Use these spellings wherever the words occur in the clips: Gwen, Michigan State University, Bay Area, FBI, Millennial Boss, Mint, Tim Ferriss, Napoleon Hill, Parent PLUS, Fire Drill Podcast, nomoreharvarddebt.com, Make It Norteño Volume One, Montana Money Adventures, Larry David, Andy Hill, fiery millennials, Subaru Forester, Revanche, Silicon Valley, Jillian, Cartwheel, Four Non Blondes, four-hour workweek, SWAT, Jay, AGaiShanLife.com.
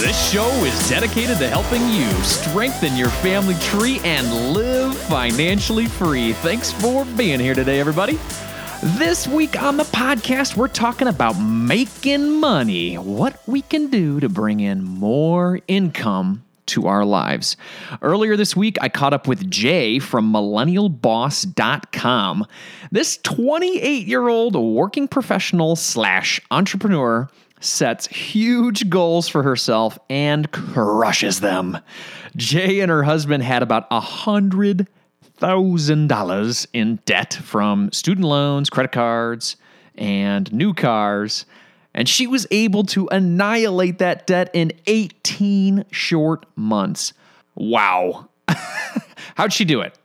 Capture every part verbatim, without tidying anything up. This show is dedicated to helping you strengthen your family tree and live financially free. Thanks for being here today, everybody. This week on the podcast, we're talking about making money, what we can do to bring in more income to our lives. Earlier this week, I caught up with Jay from millennial boss dot com. This twenty-eight-year-old working professional slash entrepreneur sets huge goals for herself and crushes them. Jay and her husband had about one hundred thousand dollars in debt from student loans, credit cards, and new cars, and she was able to annihilate that debt in eighteen short months. Wow. How'd she do it?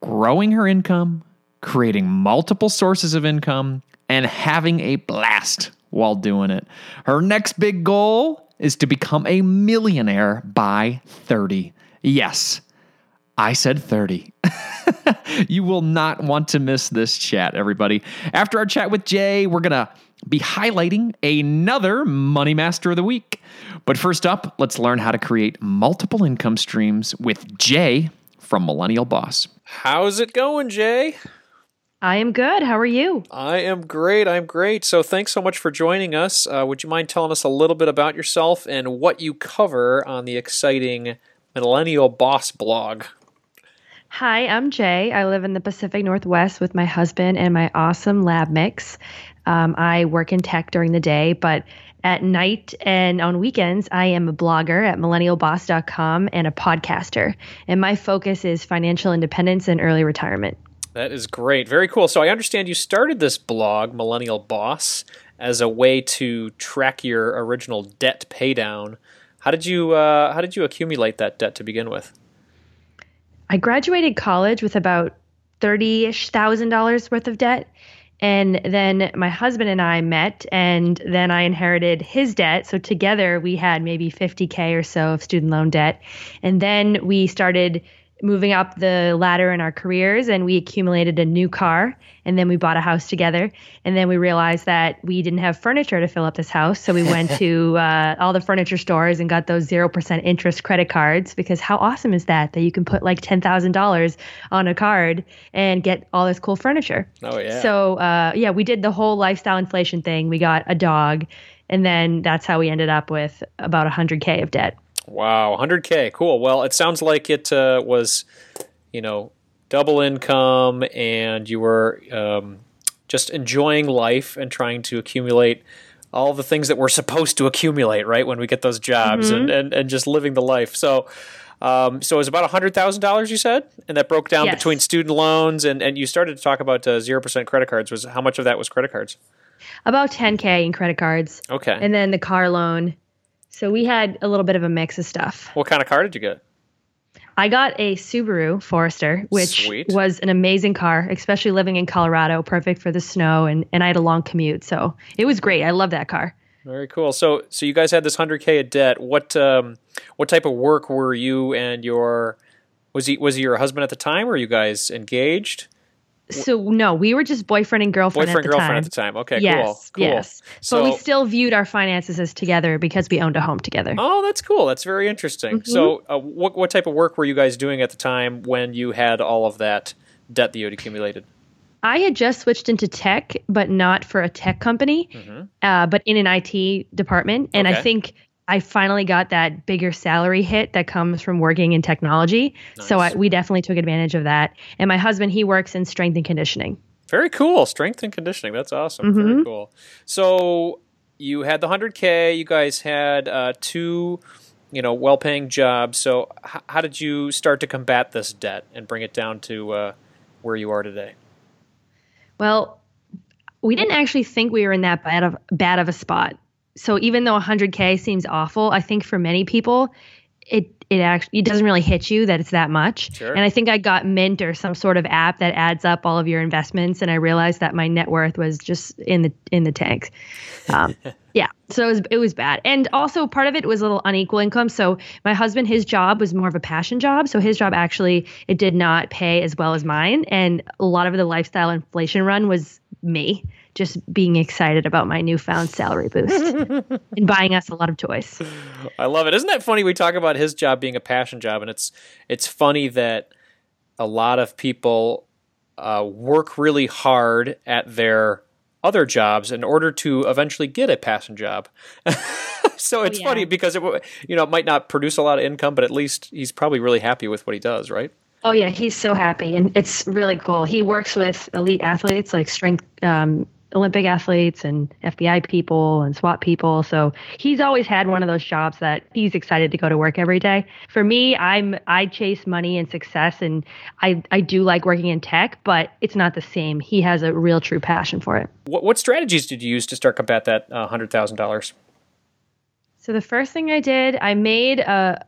Growing her income, creating multiple sources of income, and having a blast while doing it. Her next big goal is to become a millionaire by thirty. Yes, I said thirty. You will not want to miss this chat, everybody. After our chat with Jay, we're going to be highlighting another Money Master of the Week. But first up, let's learn how to create multiple income streams with Jay from Millennial Boss. How's it going, Jay? I am good. How are you? I am great. I'm great. So thanks so much for joining us. Uh, would you mind telling us a little bit about yourself and what you cover on the exciting Millennial Boss blog? Hi, I'm Jay. I live in the Pacific Northwest with my husband and my awesome lab mix. Um, I work in tech during the day, but at night and on weekends, I am a blogger at millennial boss dot com and a podcaster. And my focus is financial independence and early retirement. That is great. Very cool. So I understand you started this blog, Millennial Boss, as a way to track your original debt pay down. How did you uh, how did you accumulate that debt to begin with? I graduated college with about thirty-ish thousand dollars worth of debt. And then my husband and I met, and then I inherited his debt. So together we had maybe fifty K or so of student loan debt. And then we started moving up the ladder in our careers, and we accumulated a new car, and then we bought a house together, and then we realized that we didn't have furniture to fill up this house, so we went to uh, all the furniture stores and got those zero percent interest credit cards, because how awesome is that, that you can put like ten thousand dollars on a card and get all this cool furniture. Oh, yeah. So, uh, yeah, we did the whole lifestyle inflation thing. We got a dog, and then that's how we ended up with about one hundred K of debt. Wow, one hundred K. Cool. Well, it sounds like it uh, was, you know, double income, and you were um, just enjoying life and trying to accumulate all the things that we're supposed to accumulate, right, when we get those jobs, mm-hmm. and, and, and just living the life. So um, so it was about one hundred thousand dollars, you said? And that broke down yes. between student loans, and, and you started to talk about uh, zero percent credit cards. Was how much of that was credit cards? About ten K in credit cards. Okay. And then the car loan. So we had a little bit of a mix of stuff. What kind of car did you get? I got a Subaru Forester, which Sweet. was an amazing car, especially living in Colorado, perfect for the snow, and, and I had a long commute. So it was great. I love that car. Very cool. So so you guys had this one hundred K of debt. What um what type of work were you and your was he was he your husband at the time? Were you guys engaged? So no, we were just boyfriend and girlfriend boyfriend, at the girlfriend time. Boyfriend and girlfriend at the time. Okay, yes, cool. cool. Yes. So, but we still viewed our finances as together because we owned a home together. Oh, that's cool. That's very interesting. Mm-hmm. So uh, what what type of work were you guys doing at the time when you had all of that debt that you had accumulated? I had just switched into tech, but not for a tech company, mm-hmm. uh, but in an I T department. And okay. I think I finally got that bigger salary hit that comes from working in technology. Nice. So I, we definitely took advantage of that. And my husband, he works in strength and conditioning. Very cool. Strength and conditioning. That's awesome. Mm-hmm. Very cool. So you had the one hundred K. You guys had uh, two, you know, well-paying jobs. So h- how did you start to combat this debt and bring it down to uh, where you are today? Well, we didn't actually think we were in that bad of, bad of a spot. So even though one hundred K seems awful, I think for many people, it it actually it doesn't really hit you that it's that much. Sure. And I think I got Mint or some sort of app that adds up all of your investments, and I realized that my net worth was just in the in the tank. Um, yeah, so it was it was bad. And also part of it was a little unequal income. So my husband, his job was more of a passion job, so his job actually it did not pay as well as mine, and a lot of the lifestyle inflation run was me just being excited about my newfound salary boost and buying us a lot of toys. I love it. Isn't that funny? We talk about his job being a passion job, and it's it's funny that a lot of people uh, work really hard at their other jobs in order to eventually get a passion job. So it's oh, yeah. funny because it you know it might not produce a lot of income, but at least he's probably really happy with what he does, right? Oh, yeah. He's so happy, and it's really cool. He works with elite athletes like strength um, – Olympic athletes and F B I people and SWAT people. So he's always had one of those jobs that he's excited to go to work every day. For me, I'm I chase money and success, and I, I do like working in tech, but it's not the same. He has a real true passion for it. What, what strategies did you use to start combat that uh, one hundred thousand dollars? So the first thing I did, I made a,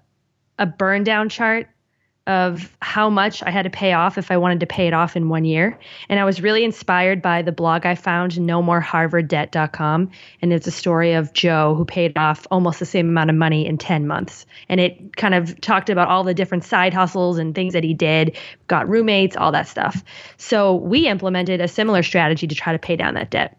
a burn down chart of how much I had to pay off if I wanted to pay it off in one year. And I was really inspired by the blog I found, no more harvard debt dot com. And it's a story of Joe who paid off almost the same amount of money in ten months. And it kind of talked about all the different side hustles and things that he did, got roommates, all that stuff. So we implemented a similar strategy to try to pay down that debt.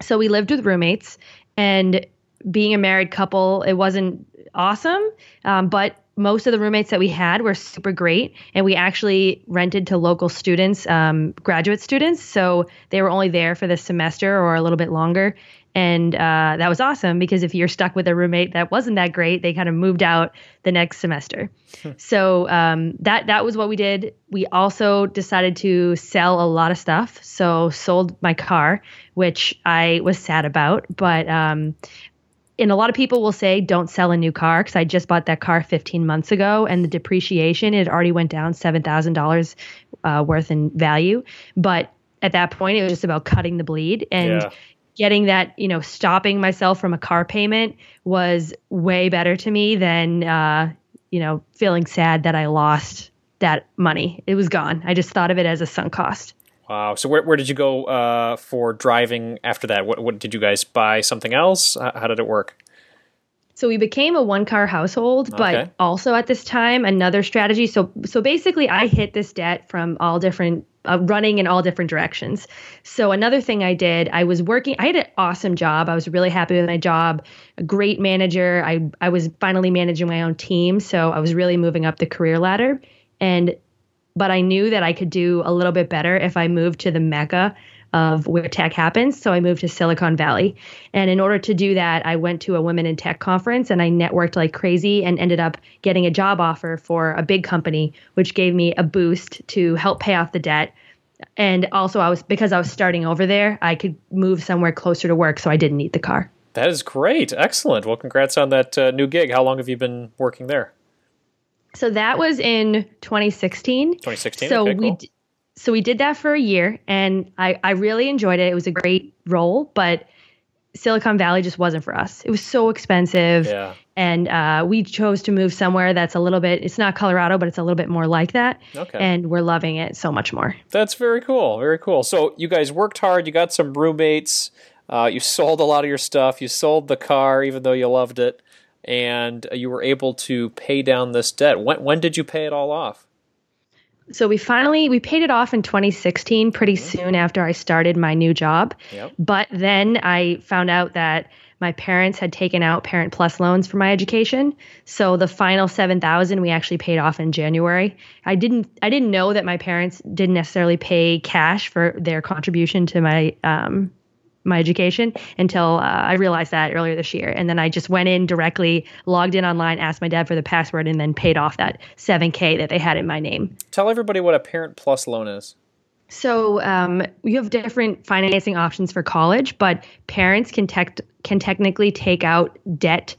So we lived with roommates, and being a married couple, it wasn't awesome, um, but most of the roommates that we had were super great, and we actually rented to local students, um, graduate students. So they were only there for the semester or a little bit longer. And uh, that was awesome, because if you're stuck with a roommate that wasn't that great, they kind of moved out the next semester. Hmm. So um, that that was what we did. We also decided to sell a lot of stuff. So sold my car, which I was sad about, but um and a lot of people will say, don't sell a new car, because I just bought that car fifteen months ago, and the depreciation, it already went down seven thousand dollars uh, worth in value. But at that point, it was just about cutting the bleed and yeah. getting that, you know, stopping myself from a car payment was way better to me than, uh, you know, feeling sad that I lost that money. It was gone. I just thought of it as a sunk cost. Wow. So where where did you go uh, for driving after that? What what did you guys buy? Something else? How, how did it work? So we became a one-car household, but okay. also at this time, another strategy. So so basically, I hit this debt from all different uh, running in all different directions. So another thing I did, I was working. I had an awesome job. I was really happy with my job. A great manager. I I was finally managing my own team, so I was really moving up the career ladder. And but I knew that I could do a little bit better if I moved to the mecca of where tech happens. So I moved to Silicon Valley. And in order to do that, I went to a Women in Tech conference, and I networked like crazy and ended up getting a job offer for a big company, which gave me a boost to help pay off the debt. And also, I was because I was starting over there, I could move somewhere closer to work, so I didn't need the car. That is great. Excellent. Well, congrats on that uh, new gig. How long have you been working there? So that was in twenty sixteen. twenty sixteen. So okay, we, cool. d- so we did that for a year, and I, I really enjoyed it. It was a great role, but Silicon Valley just wasn't for us. It was so expensive, yeah. and uh, we chose to move somewhere that's a little bit. It's not Colorado, but it's a little bit more like that. Okay. And we're loving it so much more. That's very cool. Very cool. So you guys worked hard. You got some roommates. Uh, you sold a lot of your stuff. You sold the car, even though you loved it. And you were able to pay down this debt. When when did you pay it all off? So we finally, we paid it off in twenty sixteen, pretty mm-hmm. soon after I started my new job. Yep. But then I found out that my parents had taken out Parent PLUS loans for my education. So the final seven thousand dollars we actually paid off in January. I didn't I didn't know that my parents didn't necessarily pay cash for their contribution to my um my education until uh, I realized that earlier this year. And then I just went in directly, logged in online, asked my dad for the password, and then paid off that seven K that they had in my name. Tell everybody what a Parent PLUS loan is. So um, you have different financing options for college, but parents can, tec- can technically take out debt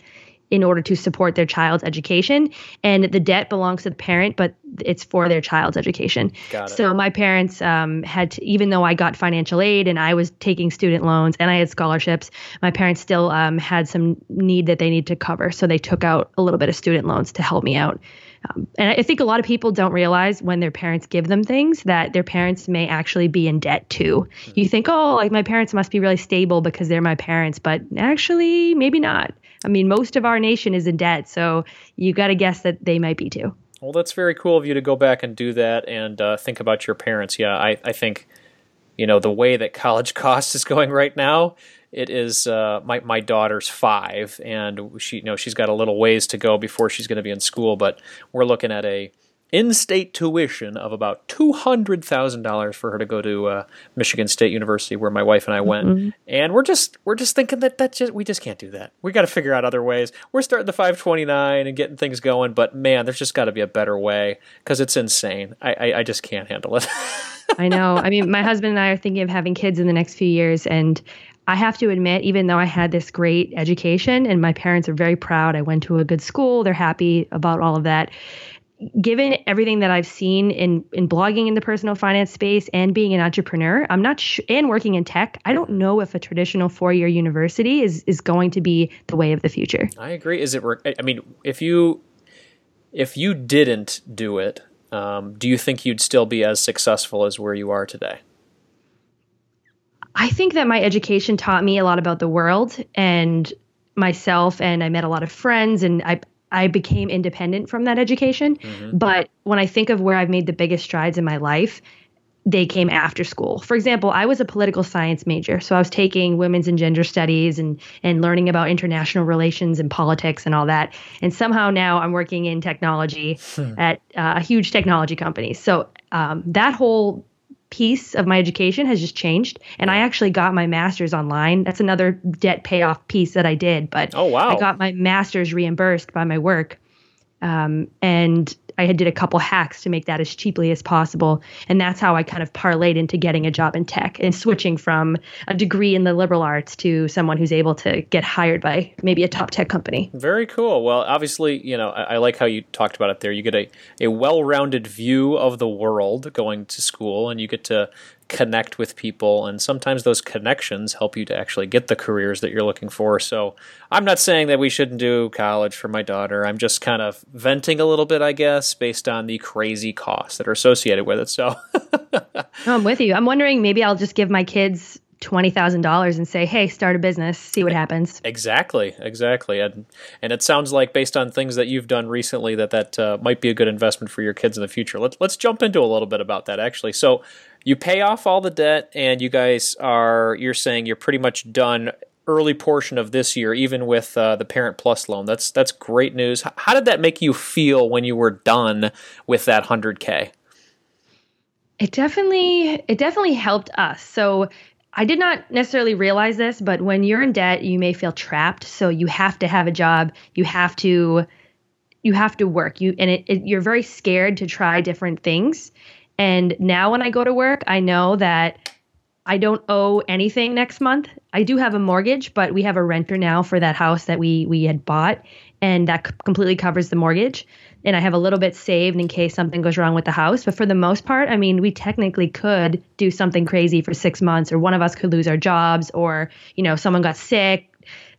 in order to support their child's education. And the debt belongs to the parent, but it's for their child's education. Got it. So my parents um, had to, even though I got financial aid and I was taking student loans and I had scholarships, my parents still um, had some need that they needed to cover. So they took out a little bit of student loans to help me out. Um, and I think a lot of people don't realize when their parents give them things that their parents may actually be in debt to. Mm-hmm. You think, oh, like my parents must be really stable because they're my parents, but actually maybe not. I mean, most of our nation is in debt, so you got to guess that they might be too. Well, that's very cool of you to go back and do that and uh, think about your parents. Yeah, I, I think, you know, the way that college costs is going right now, it is uh, my my daughter's five, and she, you know, she's got a little ways to go before she's going to be in school, but we're looking at a in-state tuition of about two hundred thousand dollars for her to go to uh, Michigan State University, where my wife and I went. Mm-hmm. And we're just we're just thinking that that's just, we just can't do that. We got to figure out other ways. We're starting the five twenty-nine and getting things going, but man, there's just got to be a better way because it's insane. I, I I just can't handle it. I know. I mean, my husband and I are thinking of having kids in the next few years, and I have to admit, even though I had this great education, and my parents are very proud, I went to a good school, they're happy about all of that. Given everything that I've seen in, in blogging in the personal finance space and being an entrepreneur, I'm not sh- and working in tech, I don't know if a traditional four-year university is is going to be the way of the future. I agree. Is it? I mean, if you if you didn't do it, um, do you think you'd still be as successful as where you are today? I think that my education taught me a lot about the world and myself, and I met a lot of friends, and I. I became independent from that education. Mm-hmm. But when I think of where I've made the biggest strides in my life, they came after school. For example, I was a political science major. So I was taking women's and gender studies and, and learning about international relations and politics and all that. And somehow now I'm working in technology hmm. at uh, a huge technology company. So um, that whole piece of my education has just changed. And I actually got my master's online. That's another debt payoff piece that I did. But oh, wow. I got my master's reimbursed by my work. Um, and I had did a couple hacks to make that as cheaply as possible. And that's how I kind of parlayed into getting a job in tech and switching from a degree in the liberal arts to someone who's able to get hired by maybe a top tech company. Very cool. Well, obviously, you know, I, I like how you talked about it there. You get a, a well-rounded view of the world going to school, and you get to connect with people, and sometimes those connections help you to actually get the careers that you're looking for. So I'm not saying that we shouldn't do college for my daughter. I'm just kind of venting a little bit, I guess, based on the crazy costs that are associated with it. So no, I'm with you. I'm wondering, maybe I'll just give my kids twenty thousand dollars and say, hey, start a business, see what happens. Exactly, exactly. And and it sounds like, based on things that you've done recently, that that uh, might be a good investment for your kids in the future. Let's, let's jump into a little bit about that, actually. So you pay off all the debt, and you guys are, you're saying you're pretty much done early portion of this year, even with uh, the Parent PLUS loan. That's, that's great news. How did that make you feel when you were done with that one hundred K? It definitely, it definitely helped us. So I did not necessarily realize this, but when you're in debt, you may feel trapped. So you have to have a job. You have to, you have to work. You and it, it, you're very scared to try different things. And now when I go to work, I know that I don't owe anything next month. I do have a mortgage, but we have a renter now for that house that we we had bought, and that c- completely covers the mortgage. And I have a little bit saved in case something goes wrong with the house. But for the most part, I mean, we technically could do something crazy for six months, or one of us could lose our jobs, or, you know, someone got sick.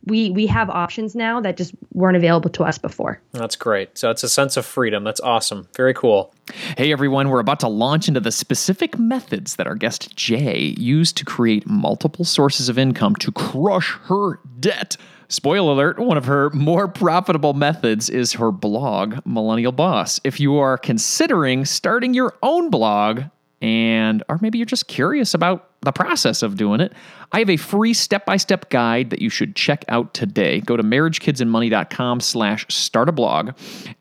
We we have options now that just weren't available to us before. That's great. So it's a sense of freedom. That's awesome. Very cool. Hey, everyone. We're about to launch into the specific methods that our guest Jay used to create multiple sources of income to crush her debt. Spoiler alert, one of her more profitable methods is her blog, Millennial Boss. If you are considering starting your own blog, and or maybe you're just curious about the process of doing it, I have a free step-by-step guide that you should check out today. Go to marriagekidsandmoney.com slash start a blog.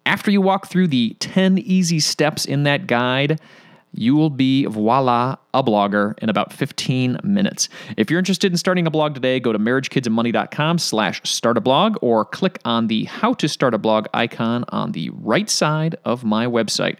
After you walk through the ten easy steps in that guide, you will be, voila, a blogger in about fifteen minutes. If you're interested in starting a blog today, go to marriagekidsandmoney.com slash start a blog, or click on the how to start a blog icon on the right side of my website.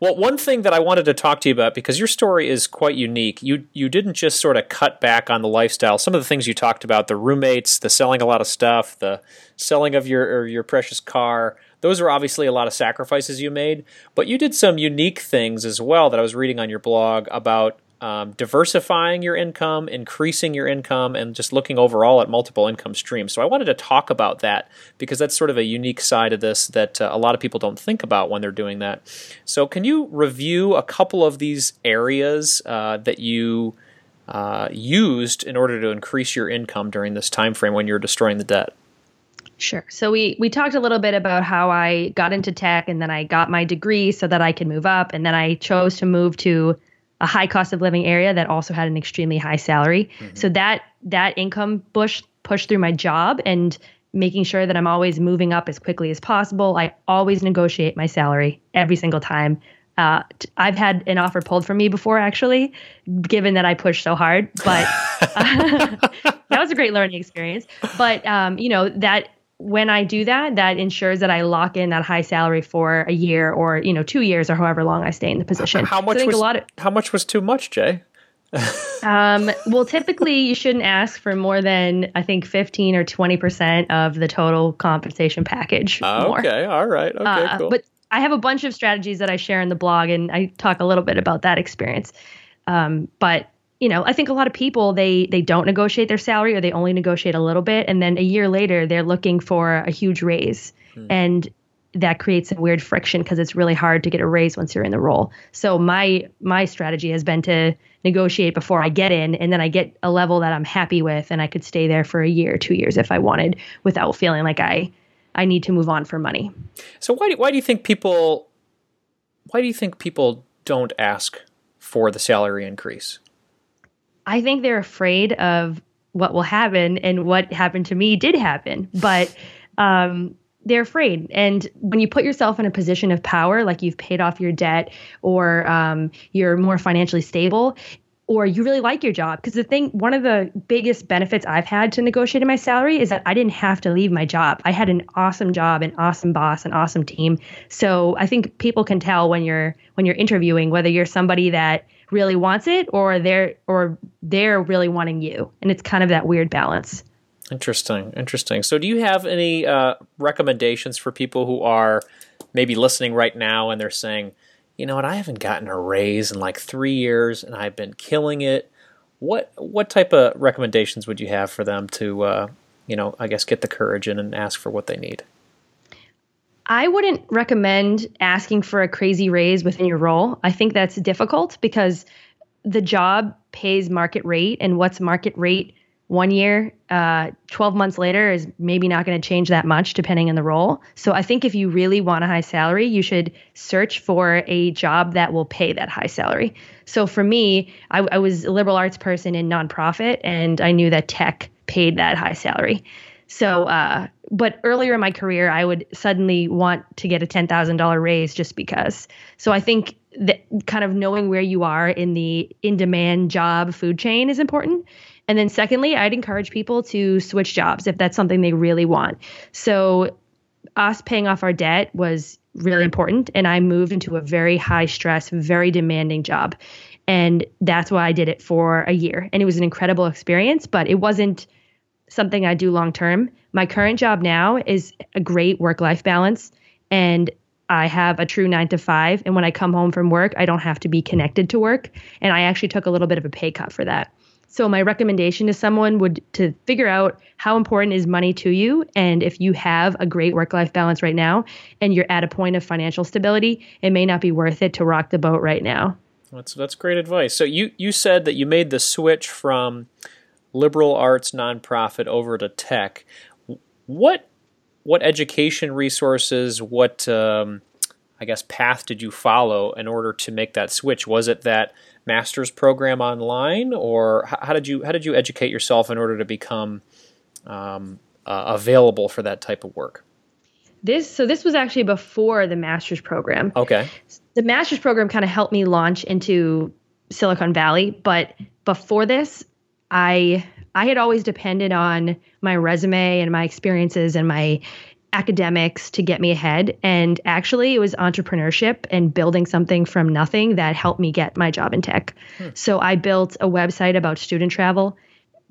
Well, one thing that I wanted to talk to you about, because your story is quite unique, you you didn't just sort of cut back on the lifestyle. Some of the things you talked about, the roommates, the selling a lot of stuff, the selling of your or your precious car, those are obviously a lot of sacrifices you made. But you did some unique things as well that I was reading on your blog about um, diversifying your income, increasing your income, and just looking overall at multiple income streams. So I wanted to talk about that because that's sort of a unique side of this that uh, a lot of people don't think about when they're doing that. So can you review a couple of these areas uh, that you uh, used in order to increase your income during this time frame when you're destroying the debt? Sure. So we we talked a little bit about how I got into tech, and then I got my degree so that I could move up, and then I chose to move to a high cost of living area that also had an extremely high salary. Mm-hmm. So that that income push pushed through my job and making sure that I'm always moving up as quickly as possible. I always negotiate my salary every single time. Uh, I've had an offer pulled from me before, actually, given that I pushed so hard. But uh, that was a great learning experience. But um, you know that. When I do that, that ensures that I lock in that high salary for a year or, you know, two years or however long I stay in the position. How much, so I think was, a lot of, how much was too much, Jay? um, well, typically you shouldn't ask for more than, I think, fifteen or twenty percent of the total compensation package. Uh, more. Okay. All right. Okay, uh, cool. But I have a bunch of strategies that I share in the blog, and I talk a little bit about that experience. Um, but You know, I think a lot of people, they they don't negotiate their salary, or they only negotiate a little bit. And then a year later, they're looking for a huge raise. Hmm. And that creates a weird friction because it's really hard to get a raise once you're in the role. So my my strategy has been to negotiate before I get in, and then I get a level that I'm happy with, and I could stay there for a year, two years if I wanted, without feeling like I I need to move on for money. So why do, why do you think people why do you think people don't ask for the salary increase? I think they're afraid of what will happen, and what happened to me did happen, but um, they're afraid. And when you put yourself in a position of power, like you've paid off your debt, or um, you're more financially stable, or you really like your job, because the thing, one of the biggest benefits I've had to negotiating my salary is that I didn't have to leave my job. I had an awesome job, an awesome boss, an awesome team. So I think people can tell when you're when you're interviewing whether you're somebody that really wants it, or they're or they're really wanting you, and it's kind of that weird balance. Interesting, interesting. So, do you have any uh, recommendations for people who are maybe listening right now and they're saying, you know what, I haven't gotten a raise in like three years, and I've been killing it. What what type of recommendations would you have for them to, uh, you know, I guess get the courage in and ask for what they need? I wouldn't recommend asking for a crazy raise within your role. I think that's difficult because the job pays market rate, and what's market rate one year, uh, twelve months later is maybe not going to change that much depending on the role. So I think if you really want a high salary, you should search for a job that will pay that high salary. So for me, I, I was a liberal arts person in nonprofit, and I knew that tech paid that high salary. So, uh, but earlier in my career, I would suddenly want to get a ten thousand dollars raise just because. So I think that kind of knowing where you are in the in-demand job food chain is important. And then secondly, I'd encourage people to switch jobs if that's something they really want. So us paying off our debt was really important, and I moved into a very high-stress, very demanding job. And that's why I did it for a year. And it was an incredible experience, but it wasn't something I do long term. My current job now is a great work-life balance, and I have a true nine to five. And when I come home from work, I don't have to be connected to work. And I actually took a little bit of a pay cut for that. So my recommendation to someone would to figure out how important is money to you. And if you have a great work-life balance right now and you're at a point of financial stability, it may not be worth it to rock the boat right now. That's that's great advice. So you, you said that you made the switch from liberal arts nonprofit over to tech. What what education resources, what um, I guess path did you follow in order to make that switch? Was it that master's program online, or how did you how did you educate yourself in order to become um, uh, available for that type of work? This so this was actually before the master's program. Okay. The master's program kind of helped me launch into Silicon Valley, but before this, I I had always depended on my resume and my experiences and my academics to get me ahead. And actually, it was entrepreneurship and building something from nothing that helped me get my job in tech. Hmm. So I built a website about student travel,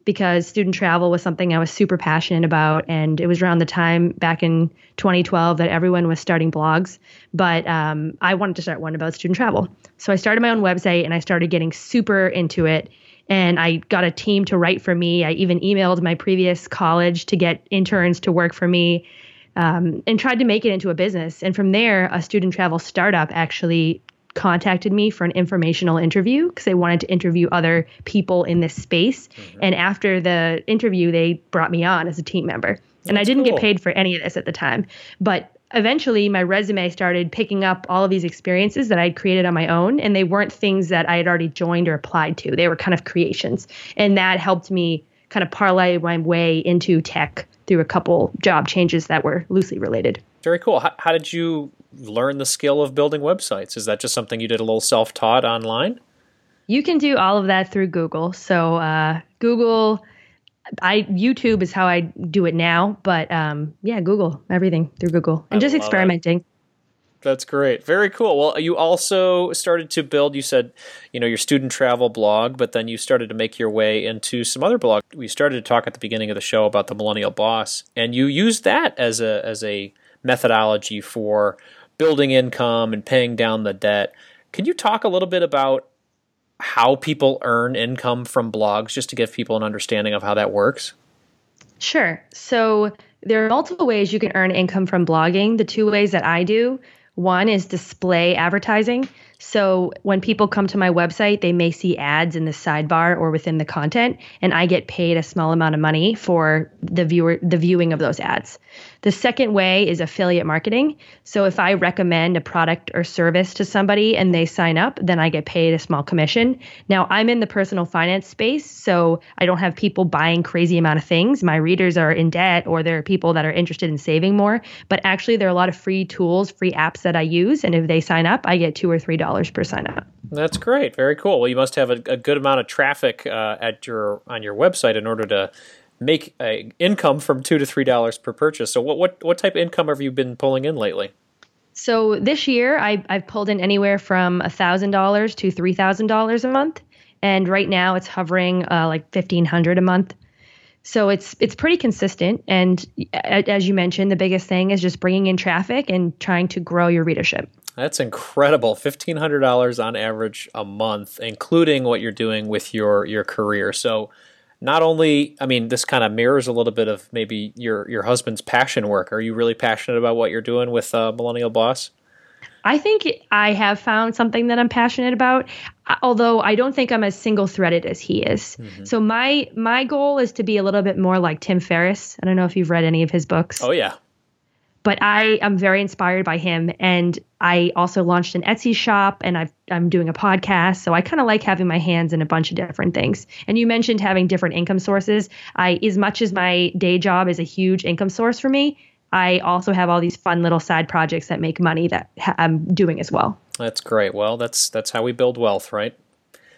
because student travel was something I was super passionate about. And it was around the time back in twenty twelve that everyone was starting blogs. But um, I wanted to start one about student travel. So I started my own website and I started getting super into it. And I got a team to write for me. I even emailed my previous college to get interns to work for me, um, and tried to make it into a business. And from there, a student travel startup actually contacted me for an informational interview because they wanted to interview other people in this space. Mm-hmm. And after the interview, they brought me on as a team member. That's and I didn't cool. get paid for any of this at the time. But eventually, my resume started picking up all of these experiences that I'd created on my own. And they weren't things that I had already joined or applied to. They were kind of creations. And that helped me kind of parlay my way into tech through a couple job changes that were loosely related. Very cool. How, how did you learn the skill of building websites? Is that just something you did a little self-taught online? You can do all of that through Google. So uh, Google, I YouTube is how I do it now. But um, yeah, Google, everything through Google. And I just experimenting. It. That's great. Very cool. Well, you also started to build, you said, you know, your student travel blog, but then you started to make your way into some other blog. We started to talk at the beginning of the show about the Millennial Boss, and you used that as a as a methodology for building income and paying down the debt. Can you talk a little bit about how people earn income from blogs, just to give people an understanding of how that works? Sure. So there are multiple ways you can earn income from blogging. The two ways that I do, one is display advertising. So when people come to my website, they may see ads in the sidebar or within the content, and I get paid a small amount of money for the viewer, the viewing of those ads. The second way is affiliate marketing. So if I recommend a product or service to somebody and they sign up, then I get paid a small commission. Now, I'm in the personal finance space, so I don't have people buying crazy amount of things. My readers are in debt, or there are people that are interested in saving more. But actually, there are a lot of free tools, free apps that I use. And if they sign up, I get two or three dollars per sign up. That's great. Very cool. Well, you must have a, a good amount of traffic uh, at your on your website in order to make a income from two to three dollars per purchase. So what what what type of income have you been pulling in lately? So this year I I've pulled in anywhere from a thousand dollars to three thousand dollars a month, and right now it's hovering uh, like fifteen hundred a month. So it's it's pretty consistent, and as you mentioned, the biggest thing is just bringing in traffic and trying to grow your readership. That's incredible. fifteen hundred dollars on average a month, including what you're doing with your your career. So not only, I mean, this kind of mirrors a little bit of maybe your, your husband's passion work. Are you really passionate about what you're doing with uh, Millennial Boss? I think I have found something that I'm passionate about, although I don't think I'm as single-threaded as he is. Mm-hmm. So my my goal is to be a little bit more like Tim Ferriss. I don't know if you've read any of his books. Oh, yeah. But I am very inspired by him, and I also launched an Etsy shop, and I've, I'm doing a podcast, so I kind of like having my hands in a bunch of different things. And you mentioned having different income sources. I, as much as my day job is a huge income source for me, I also have all these fun little side projects that make money that ha- I'm doing as well. That's great. Well, that's that's how we build wealth, right?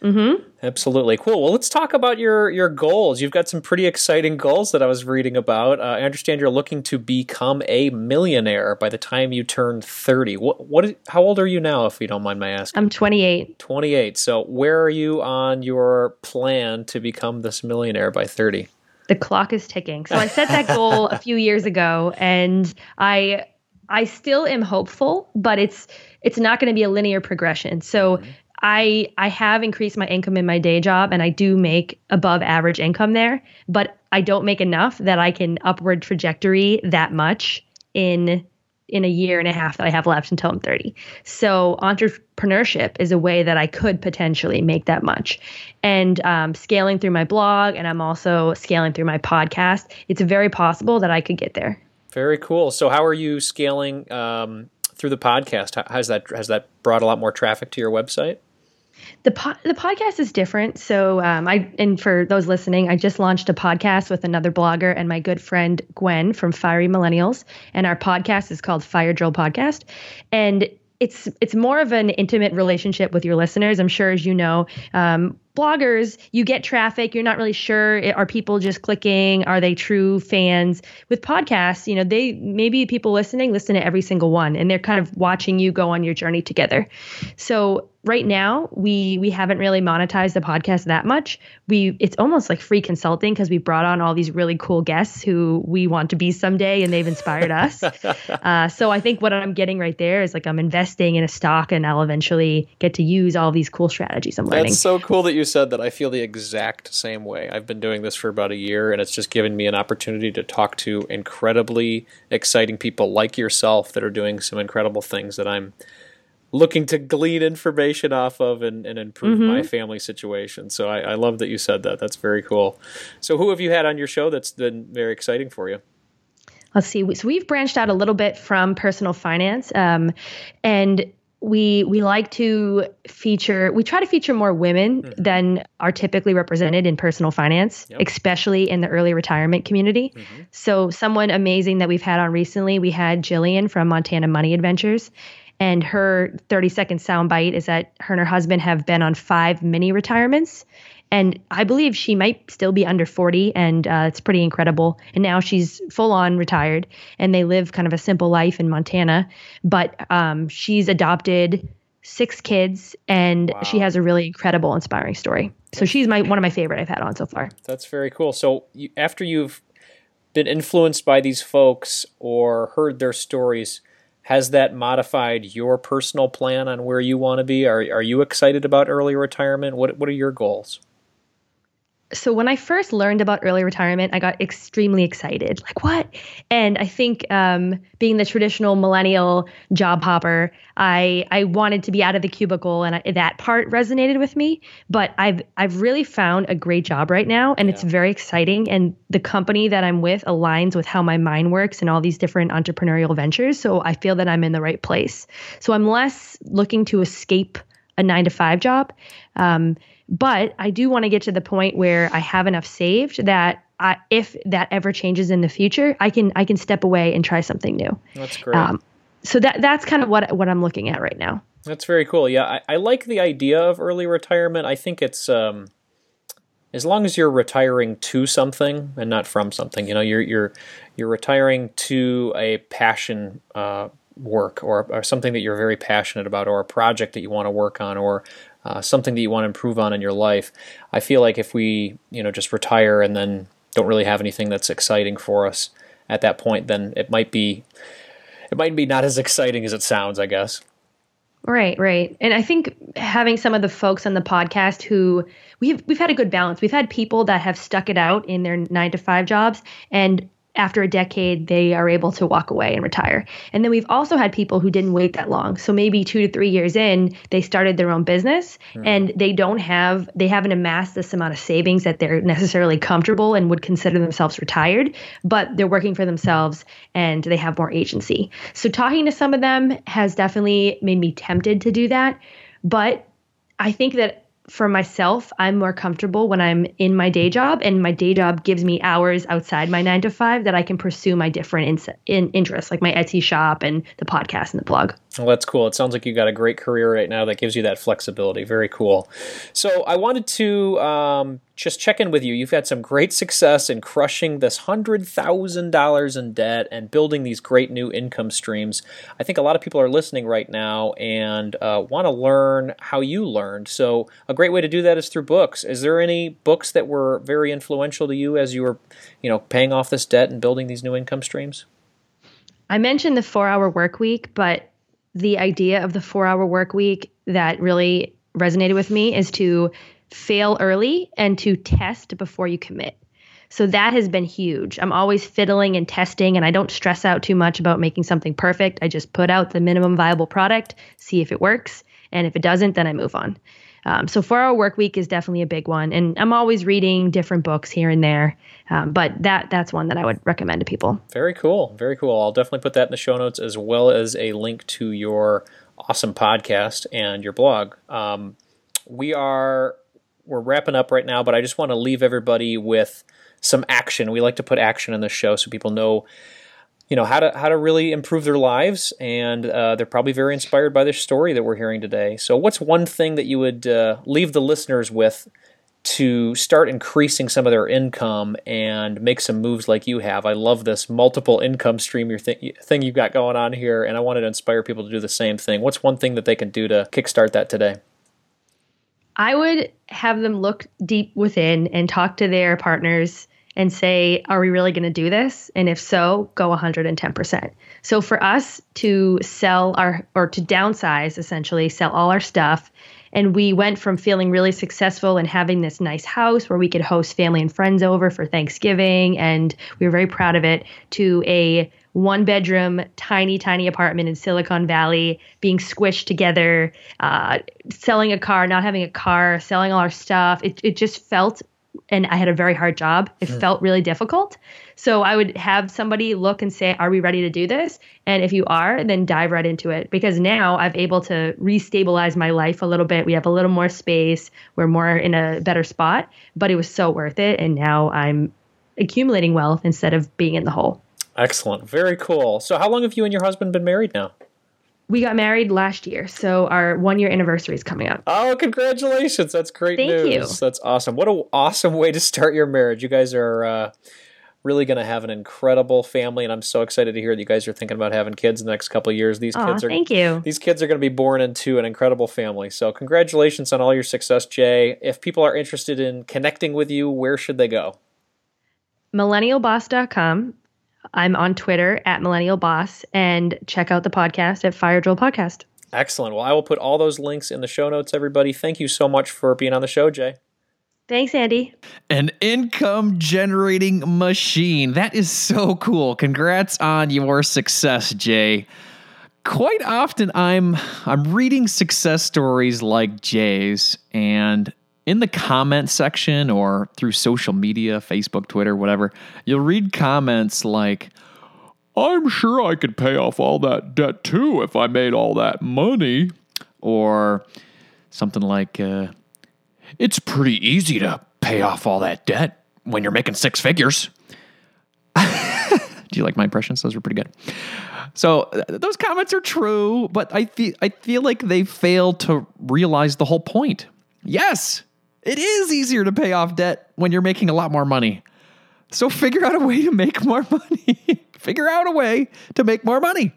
Mm-hmm. Absolutely. Cool. Well, let's talk about your, your goals. You've got some pretty exciting goals that I was reading about. Uh, I understand you're looking to become a millionaire by the time you turn thirty. What, what is, how old are you now, if you don't mind my asking? I'm twenty-eight. twenty-eight. So where are you on your plan to become this millionaire by thirty? The clock is ticking. So I set that goal a few years ago, and I I still am hopeful, but it's it's not going to be a linear progression. So mm-hmm. I I have increased my income in my day job, and I do make above average income there, but I don't make enough that I can upward trajectory that much in in a year and a half that I have left until I'm thirty. So entrepreneurship is a way that I could potentially make that much. And um, scaling through my blog, and I'm also scaling through my podcast, it's very possible that I could get there. Very cool. So how are you scaling um, through the podcast? How, how's that, has that brought a lot more traffic to your website? The po- the podcast is different. So um, I and for those listening, I just launched a podcast with another blogger and my good friend Gwen from Fiery Millennials, and our podcast is called Fire Drill Podcast, and it's it's more of an intimate relationship with your listeners. I'm sure, as you know, um, bloggers, you get traffic. You're not really sure. Are people just clicking? Are they true fans? With podcasts, you know, they maybe people listening listen to every single one, and they're kind of watching you go on your journey together. So right now, we we haven't really monetized the podcast that much. We it's almost like free consulting because we brought on all these really cool guests who we want to be someday, and they've inspired us. Uh, so I think what I'm getting right there is like I'm investing in a stock, and I'll eventually get to use all these cool strategies I'm learning. That's so cool that you said that. I feel the exact same way. I've been doing this for about a year, and it's just given me an opportunity to talk to incredibly exciting people like yourself that are doing some incredible things that I'm looking to glean information off of and, and improve mm-hmm. my family situation. So I, I love that you said that. That's very cool. So who have you had on your show that's been very exciting for you? Let's see. So we've branched out a little bit from personal finance. Um, and we we like to feature, we try to feature more women mm-hmm. than are typically represented in personal finance, yep. especially in the early retirement community. Mm-hmm. So someone amazing that we've had on recently, we had Jillian from Montana Money Adventures. And her thirty second soundbite is that her and her husband have been on five mini retirements. And I believe she might still be under forty. And uh, it's pretty incredible. And now she's full on retired. And they live kind of a simple life in Montana. But um, she's adopted six kids. And wow. she has a really incredible, inspiring story. So she's my one of my favorite I've had on so far. That's very cool. So you, after you've been influenced by these folks or heard their stories, has that modified your personal plan on where you want to be? Are are you excited about early retirement? What what are your goals? So when I first learned about early retirement, I got extremely excited. Like, what? And I think um, being the traditional millennial job hopper, I I wanted to be out of the cubicle, and I, that part resonated with me. But I've I've really found a great job right now, and yeah. it's very exciting. And the company that I'm with aligns with how my mind works and all these different entrepreneurial ventures. So I feel that I'm in the right place. So I'm less looking to escape a nine to five job. Um, But I do want to get to the point where I have enough saved that I, if that ever changes in the future, I can I can step away and try something new. That's great. Um, so that that's kind of what what I'm looking at right now. That's very cool. Yeah, I, I like the idea of early retirement. I think it's um, as long as you're retiring to something and not from something. You know, you're you're you're retiring to a passion uh, work or, or something that you're very passionate about, or a project that you want to work on, or Uh, something that you want to improve on in your life. I feel like if we, you know, just retire and then don't really have anything that's exciting for us at that point, then it might be, it might be not as exciting as it sounds, I guess. Right, right. And I think having some of the folks on the podcast who we've we've had a good balance. We've had people that have stuck it out in their nine to five jobs, and after a decade, they are able to walk away and retire. And then we've also had people who didn't wait that long. So maybe two to three years in, they started their own business mm. and they don't have, they haven't amassed this amount of savings that they're necessarily comfortable and would consider themselves retired, but they're working for themselves and they have more agency. So talking to some of them has definitely made me tempted to do that. But I think that for myself, I'm more comfortable when I'm in my day job, and my day job gives me hours outside my nine to five that I can pursue my different in, in interests, like my Etsy shop and the podcast and the blog. Well, that's cool. It sounds like you've got a great career right now that gives you that flexibility. Very cool. So I wanted to um, just check in with you. You've had some great success in crushing this one hundred thousand dollars in debt and building these great new income streams. I think a lot of people are listening right now and uh, want to learn how you learned. So a great way to do that is through books. Is there any books that were very influential to you as you were, you know, paying off this debt and building these new income streams? I mentioned the four-hour workweek, but the idea of the four-hour workweek that really resonated with me is to fail early and to test before you commit. So that has been huge. I'm always fiddling and testing, and I don't stress out too much about making something perfect. I just put out the minimum viable product, see if it works. And if it doesn't, then I move on. Um, so four-hour workweek is definitely a big one. And I'm always reading different books here and there. Um, but that that's one that I would recommend to people. Very cool. Very cool. I'll definitely put that in the show notes, as well as a link to your awesome podcast and your blog. Um, we are we're wrapping up right now, but I just want to leave everybody with some action. We like to put action in the show so people know, you know, how to how to really improve their lives, and uh, they're probably very inspired by this story that we're hearing today. So what's one thing that you would uh, leave the listeners with to start increasing some of their income and make some moves like you have? I love this multiple income stream your th- thing you've got going on here, and I wanted to inspire people to do the same thing. What's one thing that they can do to kickstart that today? I would have them look deep within and talk to their partners and say, are we really going to do this? And if so, go one hundred ten percent. So for us to sell our, or to downsize, essentially, sell all our stuff. And we went from feeling really successful and having this nice house where we could host family and friends over for Thanksgiving, and we were very proud of it, to a one bedroom, tiny, tiny apartment in Silicon Valley, being squished together, uh, selling a car, not having a car, selling all our stuff. It it just felt, and I had a very hard job. It mm. felt really difficult. So I would have somebody look and say, are we ready to do this? And if you are, then dive right into it. Because now I've able to restabilize my life a little bit. We have a little more space. We're more in a better spot, but it was so worth it. And now I'm accumulating wealth instead of being in the hole. Excellent. Very cool. So how long have you and your husband been married now? We got married last year, so our one-year anniversary is coming up. Oh, congratulations. That's great Thank news. Thank you. That's awesome. What an awesome way to start your marriage. You guys are uh, really going to have an incredible family, and I'm so excited to hear that you guys are thinking about having kids in the next couple of years. These Aw, kids are thank you. These kids are going to be born into an incredible family. So congratulations on all your success, Jay. If people are interested in connecting with you, where should they go? millennial boss dot com. I'm on Twitter at Millennial Boss, and check out the podcast at Fire Drill Podcast. Excellent. Well, I will put all those links in the show notes, everybody. Thank you so much for being on the show, Jay. Thanks, Andy. An income generating machine. That is so cool. Congrats on your success, Jay. Quite often I'm I'm reading success stories like Jay's, and in the comment section or through social media, Facebook, Twitter, whatever, you'll read comments like, I'm sure I could pay off all that debt too if I made all that money. Or something like, uh, it's pretty easy to pay off all that debt when you're making six figures. Do you like my impressions? Those were pretty good. So th- those comments are true, but I, fe- I feel like they fail to realize the whole point. Yes! It is easier to pay off debt when you're making a lot more money. So figure out a way to make more money. Figure out a way to make more money.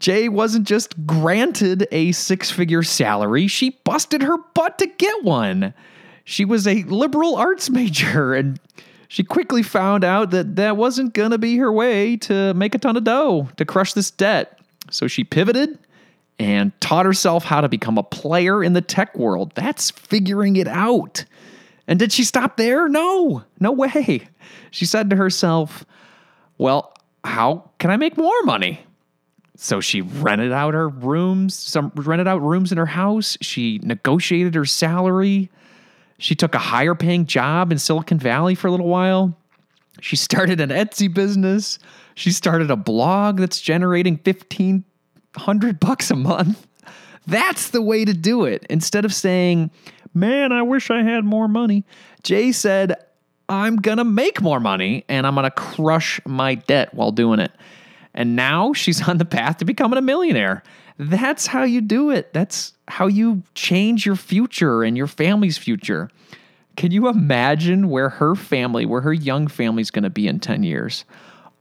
Jay wasn't just granted a six-figure salary. She busted her butt to get one. She was a liberal arts major, and she quickly found out that that wasn't going to be her way to make a ton of dough, to crush this debt. So she pivoted and taught herself how to become a player in the tech world. That's figuring it out. And did she stop there? No, no way. She said to herself, well, how can I make more money? So she rented out her rooms, some rented out rooms in her house. She negotiated her salary. She took a higher paying job in Silicon Valley for a little while. She started an Etsy business. She started a blog that's generating fifteen hundred bucks a month. That's the way to do it. Instead of saying, man, I wish I had more money, Jay said, I'm going to make more money and I'm going to crush my debt while doing it. And now she's on the path to becoming a millionaire. That's how you do it. That's how you change your future and your family's future. Can you imagine where her family, where her young family's going to be in ten years?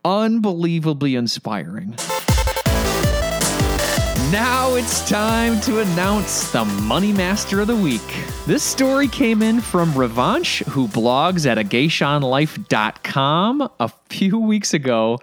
Unbelievably inspiring. Now it's time to announce the Money Master of the Week. This story came in from Revanche, who blogs at A Gai Shan Life dot com. A few weeks ago,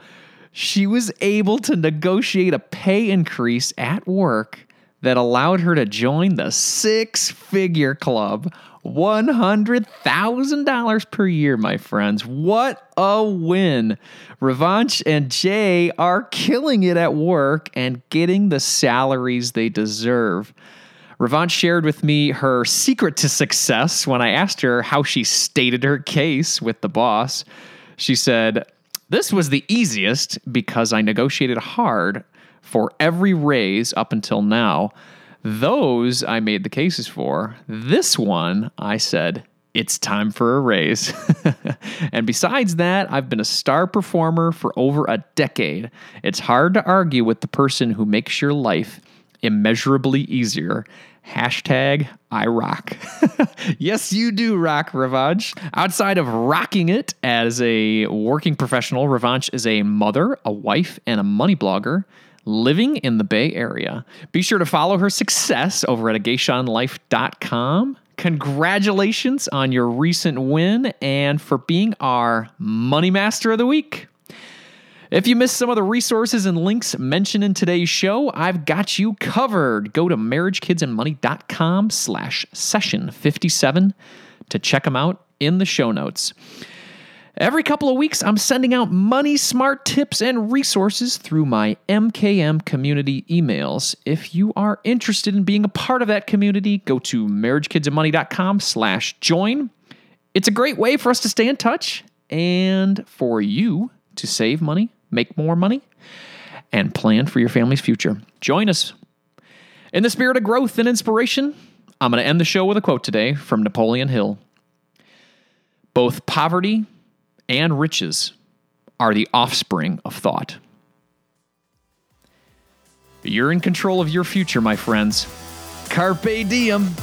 she was able to negotiate a pay increase at work that allowed her to join the six-figure club. one hundred thousand dollars per year, my friends. What a win. Revanche and Jay are killing it at work and getting the salaries they deserve. Revanche shared with me her secret to success when I asked her how she stated her case with the boss. She said, "This was the easiest because I negotiated hard for every raise up until now. Those I made the cases for. This one, I said, it's time for a raise." And besides that, I've been a star performer for over a decade. It's hard to argue with the person who makes your life immeasurably easier. Hashtag I rock. Yes, you do rock, Revanche. Outside of rocking it as a working professional, Revanche is a mother, a wife, and a money blogger living in the Bay Area. Be sure to follow her success over at A Gai Shan Life dot com. Congratulations on your recent win and for being our Money Master of the Week. If you missed some of the resources and links mentioned in today's show, I've got you covered. Go to marriagekidsandmoney.com slash session 57 to check them out in the show notes. Every couple of weeks, I'm sending out money smart tips and resources through my M K M community emails. If you are interested in being a part of that community, go to marriagekidsandmoney.com slash join. It's a great way for us to stay in touch and for you to save money, make more money, and plan for your family's future. Join us. In the spirit of growth and inspiration, I'm going to end the show with a quote today from Napoleon Hill. "Both poverty and riches are the offspring of thought." You're in control of your future, my friends. Carpe diem.